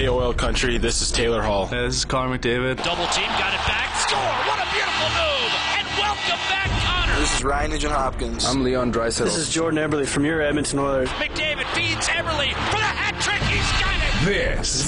Tay Oil Country. This is Taylor Hall. Hey, this is Connor McDavid. Double team, got it back, score! What a beautiful move! And welcome back, Connor! This is Ryan Nugent-Hopkins. I'm Leon Draisaitl. This is Jordan Eberle from your Edmonton Oilers. McDavid feeds Eberle for the hat trick! He's got it!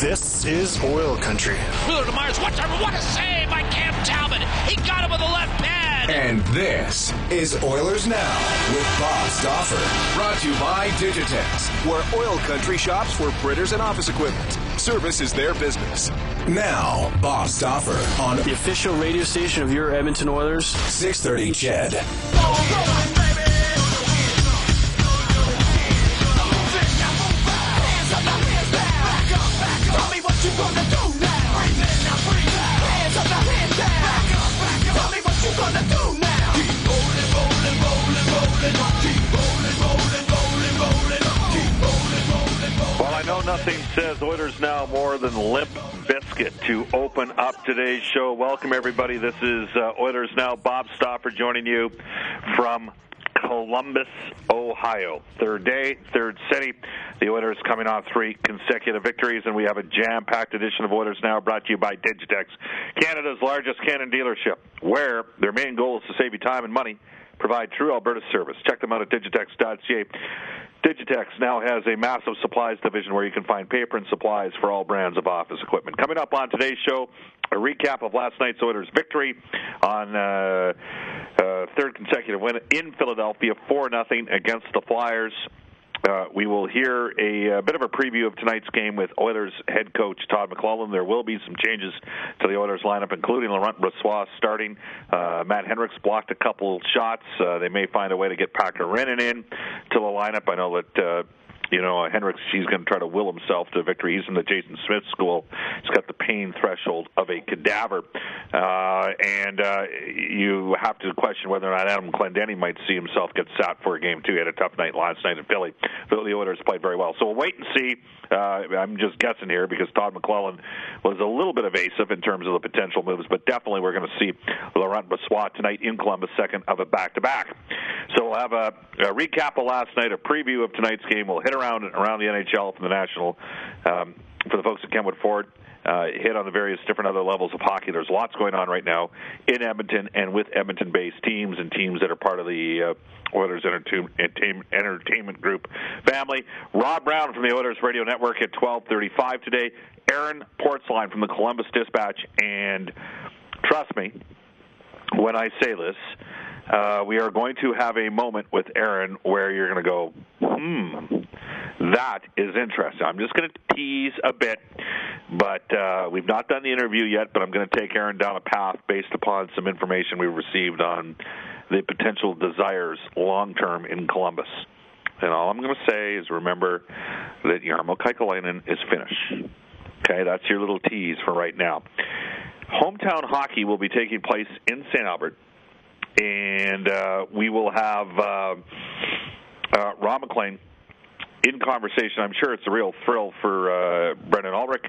This is Oil Country. Wheeler to Myers, what a save by Cam Talbot! He got him with a left pad! And this is Oilers Now with Bob Stauffer. Brought to you by Digitex, where Oil Country shops for printers and office equipment. Service is their business. Now, Bob Stauffer on the official radio station of your Edmonton Oilers, 630 Ched. Oh, no. Nothing says Oilers Now more than Limp Bizkit to open up today's show. Welcome, everybody. This is Oilers Now. Bob Stauffer joining you from Columbus, Ohio. Third day, third city. The Oilers coming off three consecutive victories, and we have a jam-packed edition of Oilers Now brought to you by Digitex, Canada's largest Canon dealership, where their main goal is to save you time and money, provide true Alberta service. Check them out at digitex.ca. Digitex now has a massive supplies division where you can find paper and supplies for all brands of office equipment. Coming up on today's show, a recap of last night's Oilers victory on third consecutive win in Philadelphia, 4-0 against the Flyers. We will hear a bit of a preview of tonight's game with Oilers head coach Todd McLellan. There will be some changes to the Oilers lineup, including Laurent Brossoit starting. Matt Hendricks blocked a couple shots. They may find a way to get Pekka Rinne in to the lineup. I know that Hendricks, he's going to try to will himself to victory. He's in the Jason Smith school. He's got the pain threshold of a cadaver. And you have to question whether or not Adam Clendenny might see himself get sat for a game, too. He had a tough night last night in Philly. The Oilers played very well. So we'll wait and see. I'm just guessing here because Todd McLellan was a little bit evasive in terms of the potential moves, but definitely we're going to see Laurent Brossoit tonight in Columbus, second of a back-to-back. So we'll have a recap of last night, a preview of tonight's game. We'll hit around the NHL from the National, for the folks at Kenwood Ford, hit on the various different other levels of hockey. There's lots going on right now in Edmonton and with Edmonton-based teams and teams that are part of the Oilers Entertainment Group family. Rob Brown from the Oilers Radio Network at 12:35 today. Aaron Portzline from the Columbus Dispatch. And trust me when I say this, we are going to have a moment with Aaron where you're going to go, that is interesting. I'm just going to tease a bit, but we've not done the interview yet, but I'm going to take Aaron down a path based upon some information we received on the potential desires long-term in Columbus. And all I'm going to say is remember that Jarmo Kekäläinen is Finnish. Okay, that's your little tease for right now. Hometown hockey will be taking place in St. Albert. And we will have Ron MacLean in conversation. I'm sure it's a real thrill for Brendan Ulrich.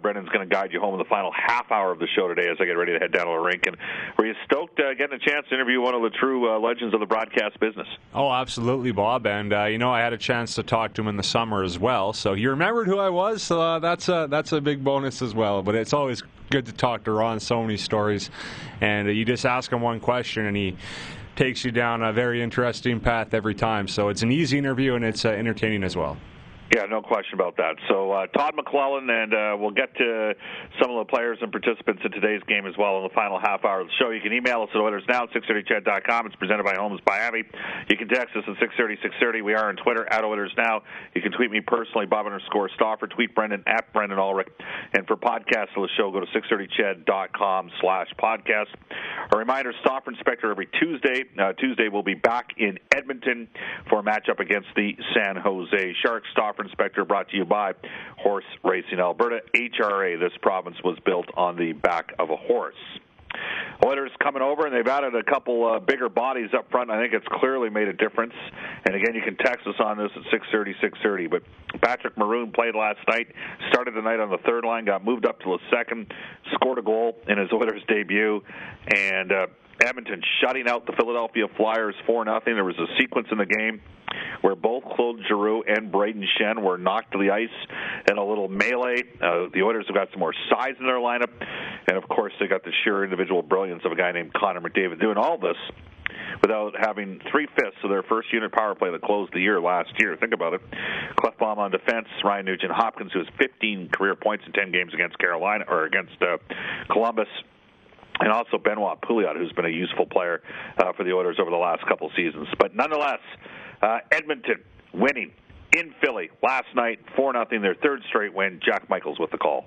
Brendan's going to guide you home in the final half hour of the show today as I get ready to head down to the rink. And were you stoked getting a chance to interview one of the true legends of the broadcast business? Oh, absolutely, Bob. And, I had a chance to talk to him in the summer as well. So you remembered who I was, so that's a big bonus as well. But it's always good to talk to Ron, so many stories, and you just ask him one question and he takes you down a very interesting path every time. So it's an easy interview and it's entertaining as well. Yeah, no question about that. So Todd McLellan, and we'll get to some of the players and participants in today's game as well in the final half hour of the show. You can email us at OilersNow at 630ched.com. It's presented by Homes by Abbey. You can text us at 630-630. We are on Twitter at OilersNow. You can tweet me personally, Bob_Stauffer. Tweet Brendan at Brendan Ulrich. And for podcasts of the show, go to 630ched.com/podcast. A reminder, Stauffer Inspector every Tuesday. Tuesday we'll be back in Edmonton for a matchup against the San Jose Sharks. Stauffer Inspector brought to you by Horse Racing Alberta. HRA, this province was built on the back of a horse. Oilers coming over, and they've added a couple bigger bodies up front. I think it's clearly made a difference. And, again, you can text us on this at 630-630. But Patrick Maroon played last night, started the night on the third line, got moved up to the second, scored a goal in his Oilers debut, and Edmonton shutting out the Philadelphia Flyers 4-0. There was a sequence in the game where both Claude Giroux and Brayden Shen were knocked to the ice in a little melee. The Oilers have got some more size in their lineup. And, of course, they got the sheer individual brilliance of a guy named Connor McDavid doing all this without having three-fifths of their first unit power play that closed the year last year. Think about it. Clefbaum on defense, Ryan Nugent-Hopkins, who has 15 career points in 10 games against Carolina or against Columbus. And also Benoit Pouliot, who's been a useful player for the Oilers over the last couple seasons. But nonetheless, Edmonton winning in Philly last night, 4-0, their third straight win. Jack Michaels with the call.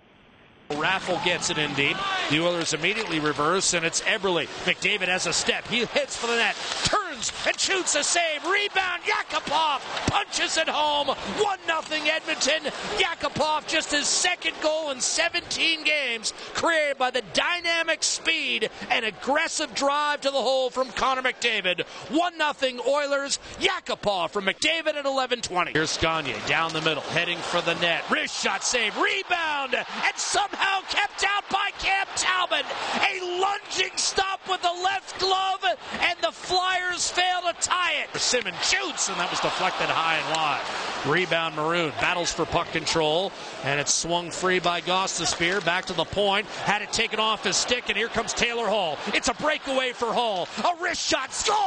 Raffle gets it in deep. The Oilers immediately reverse, and it's Eberle. McDavid has a step. He hits for the net, turns, and shoots a save. Rebound, Yakupov punches it home. 1-0 Edmonton. Yakupov just his second goal in 17 games, created by the dynamic speed and aggressive drive to the hole from Connor McDavid. 1-0 Oilers. Yakupov from McDavid at 11:20. Here's Gagne down the middle, heading for the net. Wrist shot save, rebound, and somehow kept out by Cam Talbot. A lunging stop with the left glove, and the Flyers fail to tie it. Simmons shoots, and that was deflected high and wide. Rebound Maroon, battles for puck control, and it's swung free by Gostisbehere. Back to the point, had it taken off his stick, and here comes Taylor Hall. It's a breakaway for Hall. A wrist shot, score!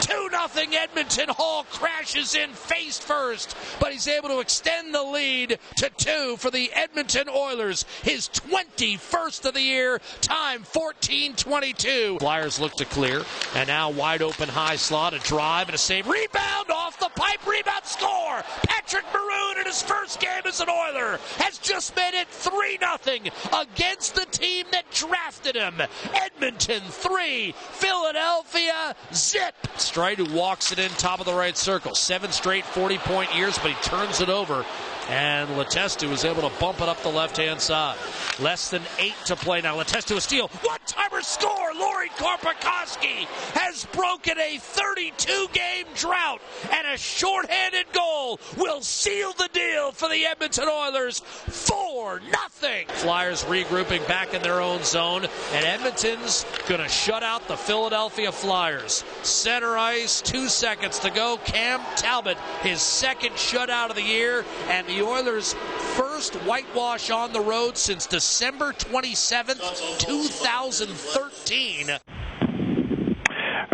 2-0 Edmonton. Hall crashes in face first, but he's able to extend the lead to 2 for the Edmonton Oilers. His 21st of the year, time 14:22. Flyers look to clear, and now wide open high slot, a drive and a save. Rebound off the pipe, rebound, score! Patrick Maroon in his first game as an Oiler has just made it 3-0 against the team that drafted him. Edmonton 3, Philadelphia 0. Stride, who walks it in top of the right circle. 7 straight 40-point years, but he turns it over. And Letestu was able to bump it up the left-hand side. Less than 8 to play now. Letestu a steal. One-timer score. Lauri Korpikoski has broken a 32-game drought. And a shorthanded goal will seal the deal for the Edmonton Oilers. 4-0. Flyers regrouping back in their own zone. And Edmonton's going to shut out the Philadelphia Flyers. Center ice, 2 seconds to go. Cam Talbot, his second shutout of the year. And the Oilers' first whitewash on the road since December 27th, 2013.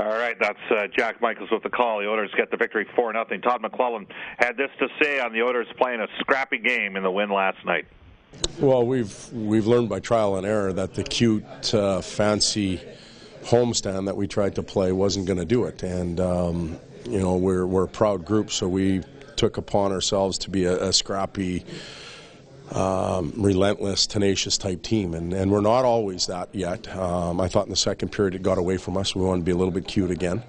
All right, that's Jack Michaels with the call. The Oilers get the victory 4-0. Todd McLellan had this to say on the Oilers playing a scrappy game in the win last night. Well, we've learned by trial and error that the cute, fancy homestand that we tried to play wasn't going to do it. And, you know, we're a proud group, so we took upon ourselves to be a scrappy, relentless, tenacious type team, and we're not always that yet. I thought in the second period it got away from us. We wanted to be a little bit cute again,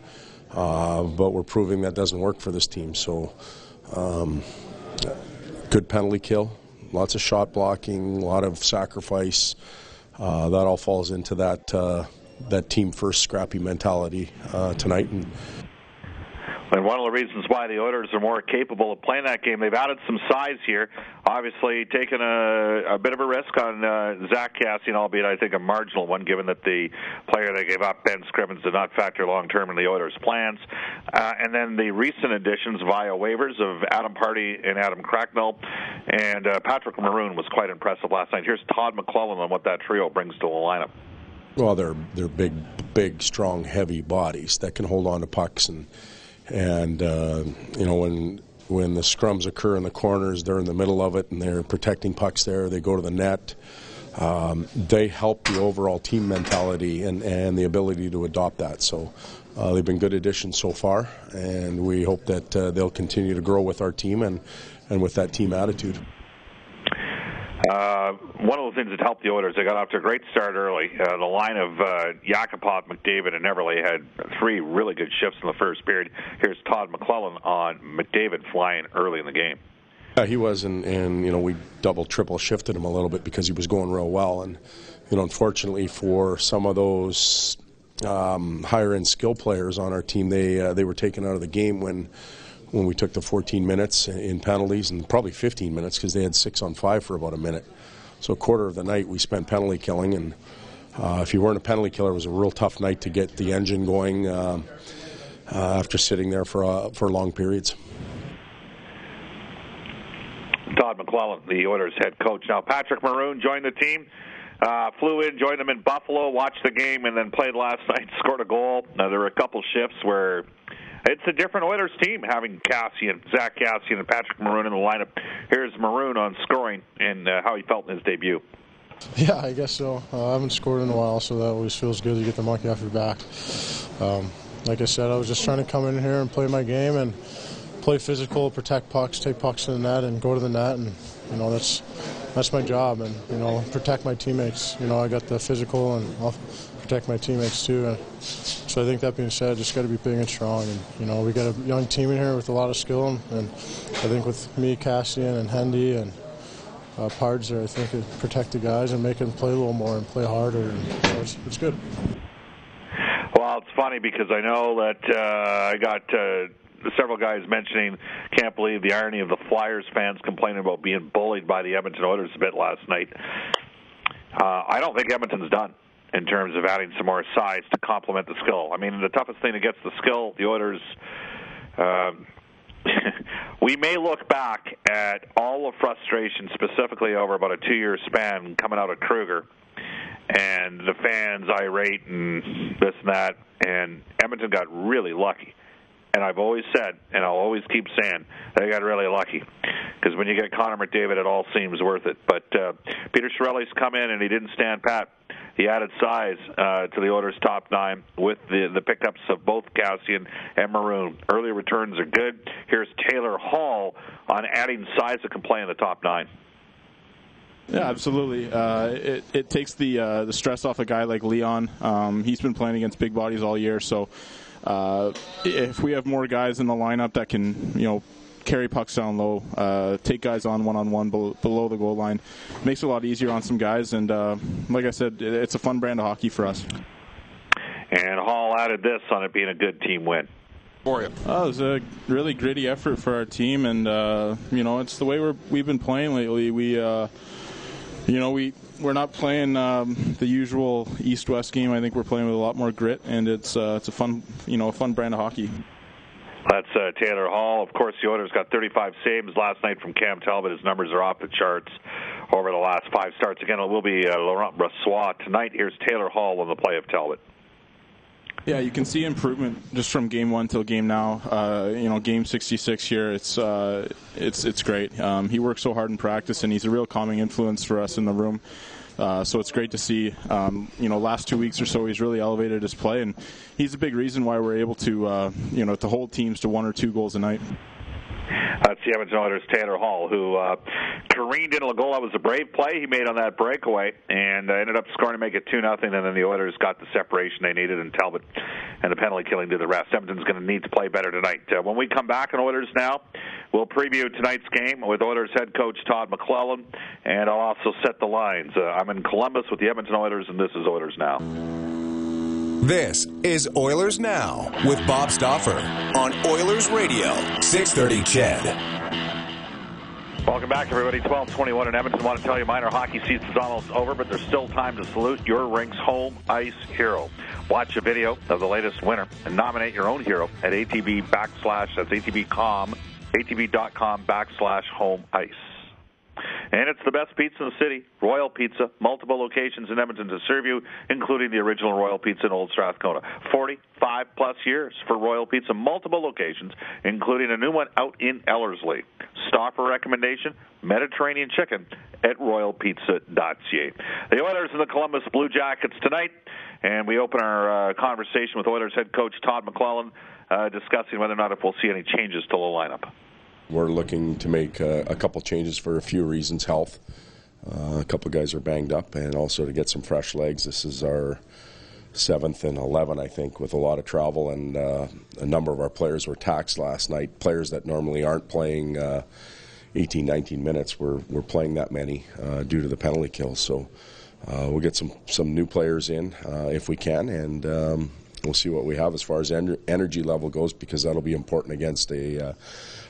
but we're proving that doesn't work for this team. So good penalty kill, lots of shot blocking, a lot of sacrifice. That all falls into that that team first scrappy mentality tonight. And one of the reasons why the Oilers are more capable of playing that game, they've added some size here. Obviously, taking a bit of a risk on Zack Kassian, albeit I think a marginal one, given that the player they gave up, Ben Scrivens, did not factor long-term in the Oilers' plans. And then the recent additions via waivers of Adam Pardy and Adam Cracknell. And Patrick Maroon was quite impressive last night. Here's Todd McLellan on what that trio brings to the lineup. Well, they're big, strong, heavy bodies that can hold on to pucks and you know, when the scrums occur in the corners, they're in the middle of it, and they're protecting pucks there. They go to the net. They help the overall team mentality and the ability to adopt that. So they've been good additions so far, and we hope that they'll continue to grow with our team and with that team attitude. One of the things that helped the Oilers, they got off to a great start early. The line of Yakupov, McDavid, and Eberle had 3 really good shifts in the first period. Here's Todd McLellan on McDavid flying early in the game. Yeah, he was, and you know, we double, triple shifted him a little bit because he was going real well. And you know, unfortunately for some of those higher end skill players on our team, they were taken out of the game when we took the 14 minutes in penalties, and probably 15 minutes because they had 6-on-5 for about a minute. So a quarter of the night we spent penalty killing, and if you weren't a penalty killer, it was a real tough night to get the engine going after sitting there for long periods. Todd McLellan, the Oilers head coach. Now, Patrick Maroon joined the team. Flew in, joined them in Buffalo, watched the game, and then played last night, scored a goal. Now, there were a couple shifts where it's a different Oilers team having Zack Kassian and Patrick Maroon in the lineup. Here's Maroon on scoring and how he felt in his debut. Yeah, I guess so. I haven't scored in a while, so that always feels good to get the monkey off your back. Like I said, I was just trying to come in here and play my game and play physical, protect pucks, take pucks to the net, and go to the net, and you know that's my job, and you know protect my teammates. You know I got the physical, and I'll protect my teammates too. And so I think that being said, just got to be big and strong, and you know we got a young team in here with a lot of skill, and I think with me, Kassian, and Hendy, and Pards there, I think it protect the guys and make them play a little more and play harder. And you know, it's good. Well, it's funny because I know that I got. Several guys mentioning, can't believe the irony of the Flyers fans complaining about being bullied by the Edmonton Oilers a bit last night. I don't think Edmonton's done in terms of adding some more size to complement the skill. I mean, the toughest thing against the skill, the Oilers, we may look back at all the frustration specifically over about a 2-year span coming out of Kruger and the fans irate and this and that, and Edmonton got really lucky. And I've always said, and I'll always keep saying, they got really lucky. Because when you get Connor McDavid, it all seems worth it. But Peter Chiarelli's come in, and he didn't stand pat. He added size to the Oilers' top nine with the pickups of both Kassian and Maroon. Early returns are good. Here's Taylor Hall on adding size that can play in the top nine. Yeah, absolutely. It takes the stress off a guy like Leon. He's been playing against big bodies all year, so... if we have more guys in the lineup that can, you know, carry pucks down low, take guys on one-on-one below the goal line, makes it a lot easier on some guys. And like I said, it's a fun brand of hockey for us. And Hall added this on it being a good team win. For you. It was a really gritty effort for our team. And, you know, it's the way we've been playing lately. We're not playing the usual East-West game. I think we're playing with a lot more grit, and it's a fun, you know, a fun brand of hockey. That's Taylor Hall. Of course, the Oilers got 35 saves last night from Cam Talbot. His numbers are off the charts over the last 5 starts. Again, it will be Laurent Brossoit tonight. Here's Taylor Hall on the play of Talbot. Yeah, you can see improvement just from game 1 till game now. You know, game 66 here, it's great. He works so hard in practice, and he's a real calming influence for us in the room. So it's great to see. You know, last 2 weeks or so, he's really elevated his play, and he's a big reason why we're able to, you know, to hold teams to 1 or 2 goals a night. That's the Edmonton Oilers' Taylor Hall, who careened into a goal. That was a brave play he made on that breakaway, and ended up scoring to make it 2-0, and then the Oilers got the separation they needed, and Talbot and the penalty killing did the rest. Edmonton's going to need to play better tonight. When we come back on Oilers Now, we'll preview tonight's game with Oilers head coach Todd McLellan, and I'll also set the lines. I'm in Columbus with the Edmonton Oilers, and this is Oilers Now. This is Oilers Now with Bob Stauffer on Oilers Radio, 630 Ched. Welcome back, everybody. 12:21 in Edmonton. I want to tell you, minor hockey season is almost over, but there's still time to salute your rink's home ice hero. Watch a video of the latest winner and nominate your own hero at ATB.com, that's ATB.com/home ice. And it's the best pizza in the city, Royal Pizza, multiple locations in Edmonton to serve you, including the original Royal Pizza in Old Strathcona. 45-plus years for Royal Pizza, multiple locations, including a new one out in Ellerslie. Stauffer recommendation, Mediterranean chicken at royalpizza.ca. The Oilers and the Columbus Blue Jackets tonight, and we open our conversation with Oilers head coach Todd McLellan discussing whether or not if we'll see any changes to the lineup. We're looking to make a couple changes for a few reasons. Health, a couple of guys are banged up, and also to get some fresh legs. This is our 7th and 11, I think, with a lot of travel, and a number of our players were taxed last night. Players that normally aren't playing 18, 19 minutes were playing that many due to the penalty kills. So we'll get some new players in if we can, and we'll see what we have as far as energy level goes, because that'll be important against a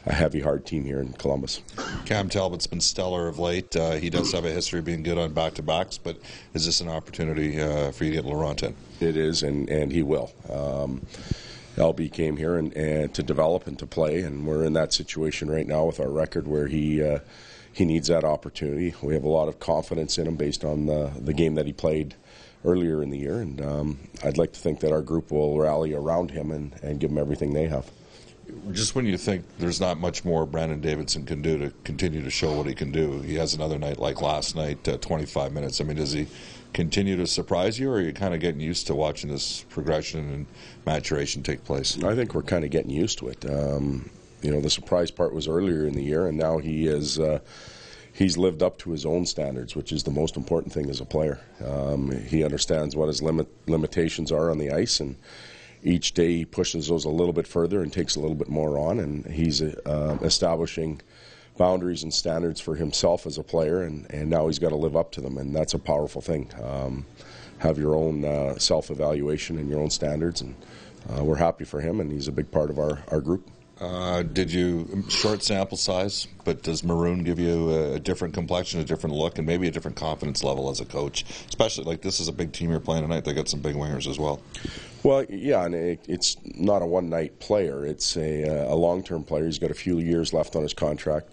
heavy, hard team here in Columbus. Cam Talbot's been stellar of late. He does have a history of being good on back-to-backs, but is this an opportunity for you to get Laurent in? It is, and he will. LB came here and to develop and to play, and we're in that situation right now with our record where he he needs that opportunity. We have a lot of confidence in him based on the game that he played earlier in the year, and I'd like to think that our group will rally around him and give him everything they have. Just when you think there's not much more Brandon Davidson can do to continue to show what he can do, he has another night like last night, 25 minutes. I mean, does he continue to surprise you, or are you kind of getting used to watching this progression and maturation take place? I think we're kind of getting used to it. You know, the surprise part was earlier in the year, and now he is he's lived up to his own standards, which is the most important thing as a player. He understands what his limitations are on the ice, and each day he pushes those a little bit further and takes a little bit more on, and he's establishing boundaries and standards for himself as a player, and now he's got to live up to them, and that's a powerful thing. Have your own self-evaluation and your own standards, and we're happy for him, and he's a big part of our group. Did you, short sample size, but does Maroon give you a different complexion, a different look, and maybe a different confidence level as a coach? Especially, like, this is a big team you're playing tonight. They got some big wingers as well. Well, yeah, and it's not a one-night player. It's a long-term player. He's got a few years left on his contract.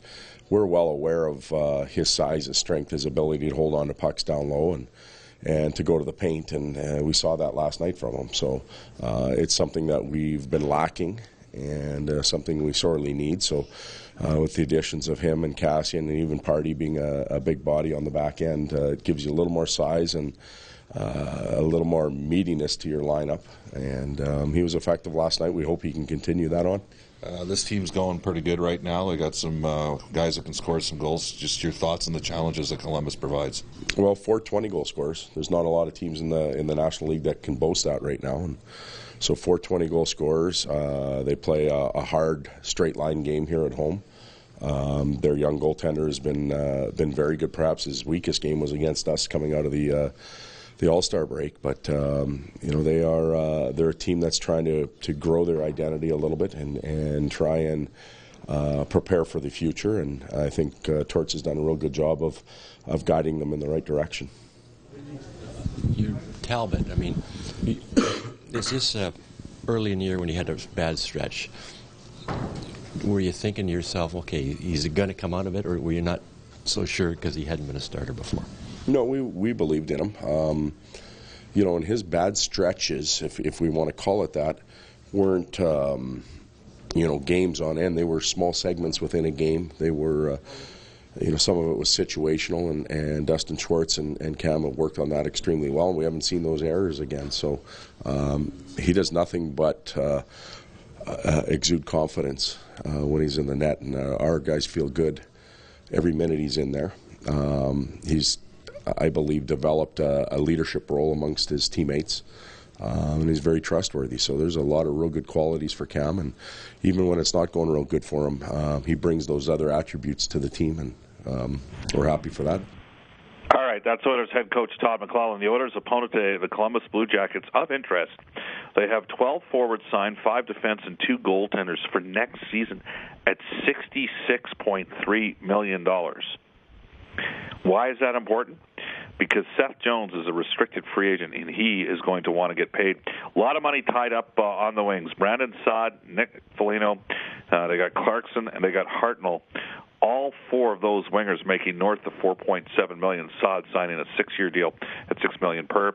We're well aware of his size, his strength, his ability to hold on to pucks down low, and to go to the paint, and we saw that last night from him. So it's something that we've been lacking, and something we sorely need. So with the additions of him and Kassian, and even Pardy being a big body on the back end, it gives you a little more size and a little more meatiness to your lineup. And he was effective last night. We hope he can continue that on. This team's going pretty good right now. They got some guys that can score some goals. Just your thoughts on the challenges that Columbus provides. Well, 420 goal scorers. There's not a lot of teams in the National League that can boast that right now. And so 420 goal scorers, they play a hard straight-line game here at home. Their young goaltender has been very good. Perhaps his weakest game was against us coming out of the All-Star break. But, you know, they're a team that's trying to grow their identity a little bit and try and prepare for the future. And I think Torts has done a real good job of guiding them in the right direction. Talbot, I mean... Is this early in the year when he had a bad stretch? Were you thinking to yourself, okay, he's going to come out of it, or were you not so sure because he hadn't been a starter before? No, we believed in him. You know, and his bad stretches, if we want to call it that, weren't you know, games on end. They were small segments within a game. They were. You know, some of it was situational, and Dustin Schwartz and Cam have worked on that extremely well, and we haven't seen those errors again. So he does nothing but exude confidence when he's in the net, and our guys feel good every minute he's in there. He's, I believe, developed a leadership role amongst his teammates. And he's very trustworthy, so there's a lot of real good qualities for Cam, and even when it's not going real good for him, he brings those other attributes to the team, and we're happy for that. All right, that's Oilers head coach Todd McLellan. The Oilers' opponent today, the Columbus Blue Jackets, of interest. They have 12 forwards signed, 5 defense, and 2 goaltenders for next season at $66.3 million. Why is that important? Because Seth Jones is a restricted free agent, and he is going to want to get paid. A lot of money tied up on the wings. Brandon Saad, Nick Foligno, they got Clarkson, and they got Hartnell. All 4 of those wingers making north of $4.7 million. Saad signing a 6-year deal at $6 million per.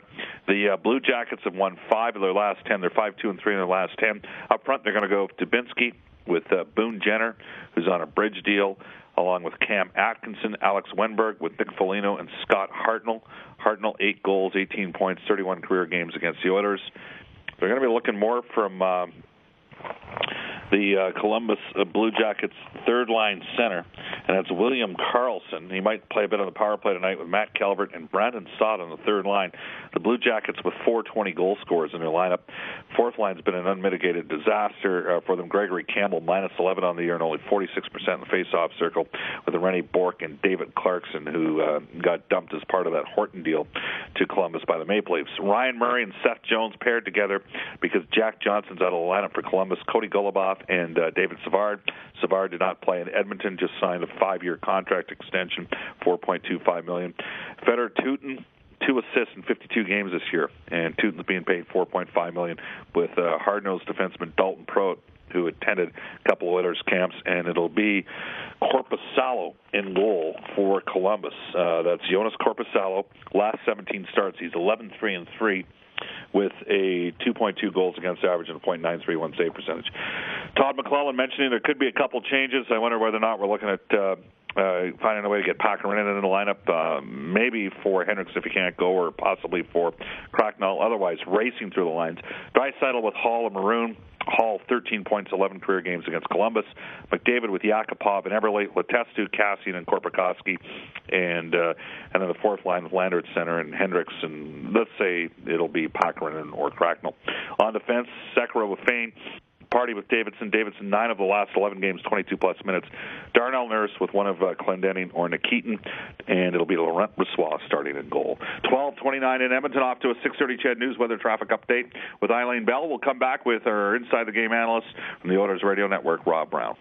The Blue Jackets have won 5 of their last 10. They're 5-2-3 in their last 10. Up front, they're going to go Dubinsky with Boone Jenner, who's on a bridge deal, along with Cam Atkinson, Alex Wenberg, with Nick Foligno and Scott Hartnell. Hartnell, 8 goals, 18 points, 31 career games against the Oilers. They're going to be looking more from the Columbus Blue Jackets' third-line center, and that's William Karlsson. He might play a bit on the power play tonight with Matt Calvert and Brandon Saad on the third line. The Blue Jackets with 420 goal scorers in their lineup. Fourth line's been an unmitigated disaster for them. Gregory Campbell, -11 on the year and only 46% in the face-off circle, with Rennie Bourque and David Clarkson, who got dumped as part of that Horton deal to Columbus by the Maple Leafs. Ryan Murray and Seth Jones paired together because Jack Johnson's out of the lineup for Columbus. Cody Goluboff and David Savard. Savard did not play in Edmonton, just signed a 5-year contract extension, $4.25 million. Fedor Tutin, 2 assists in 52 games this year, and Tutin's being paid $4.5 million, with hard-nosed defenseman Dalton Prote, who attended a couple Oilers camps, and it'll be Korpisalo in goal for Columbus. That's Joonas Korpisalo. Last 17 starts, he's 11-3-3 with a 2.2 goals against average and a .931 save percentage. Todd McLellan mentioning there could be a couple changes. I wonder whether or not we're looking at finding a way to get Pekka Rinne in the lineup, maybe for Hendricks if he can't go, or possibly for Cracknell. Otherwise, racing through the lines. Draisaitl with Hall and Maroon. Hall, 13 points, 11 career games against Columbus. McDavid with Yakupov and Eberle, Letestu, Kassian, and Korpikoski. And then the fourth line with Lander at center and Hendricks. And let's say it'll be Pekka Rinne or Cracknell. On defense, Sekera with Fain. Party with Davidson. Davidson, 9 of the last 11 games, 22-plus minutes. Darnell Nurse with one of Clendenny or Nikitin, and it'll be Laurent Brossoit starting in goal. 12:29 in Edmonton, off to a 6:30 Ched News weather traffic update with Eileen Bell. We'll come back with our Inside the Game analyst from the Oilers Radio Network, Rob Brown.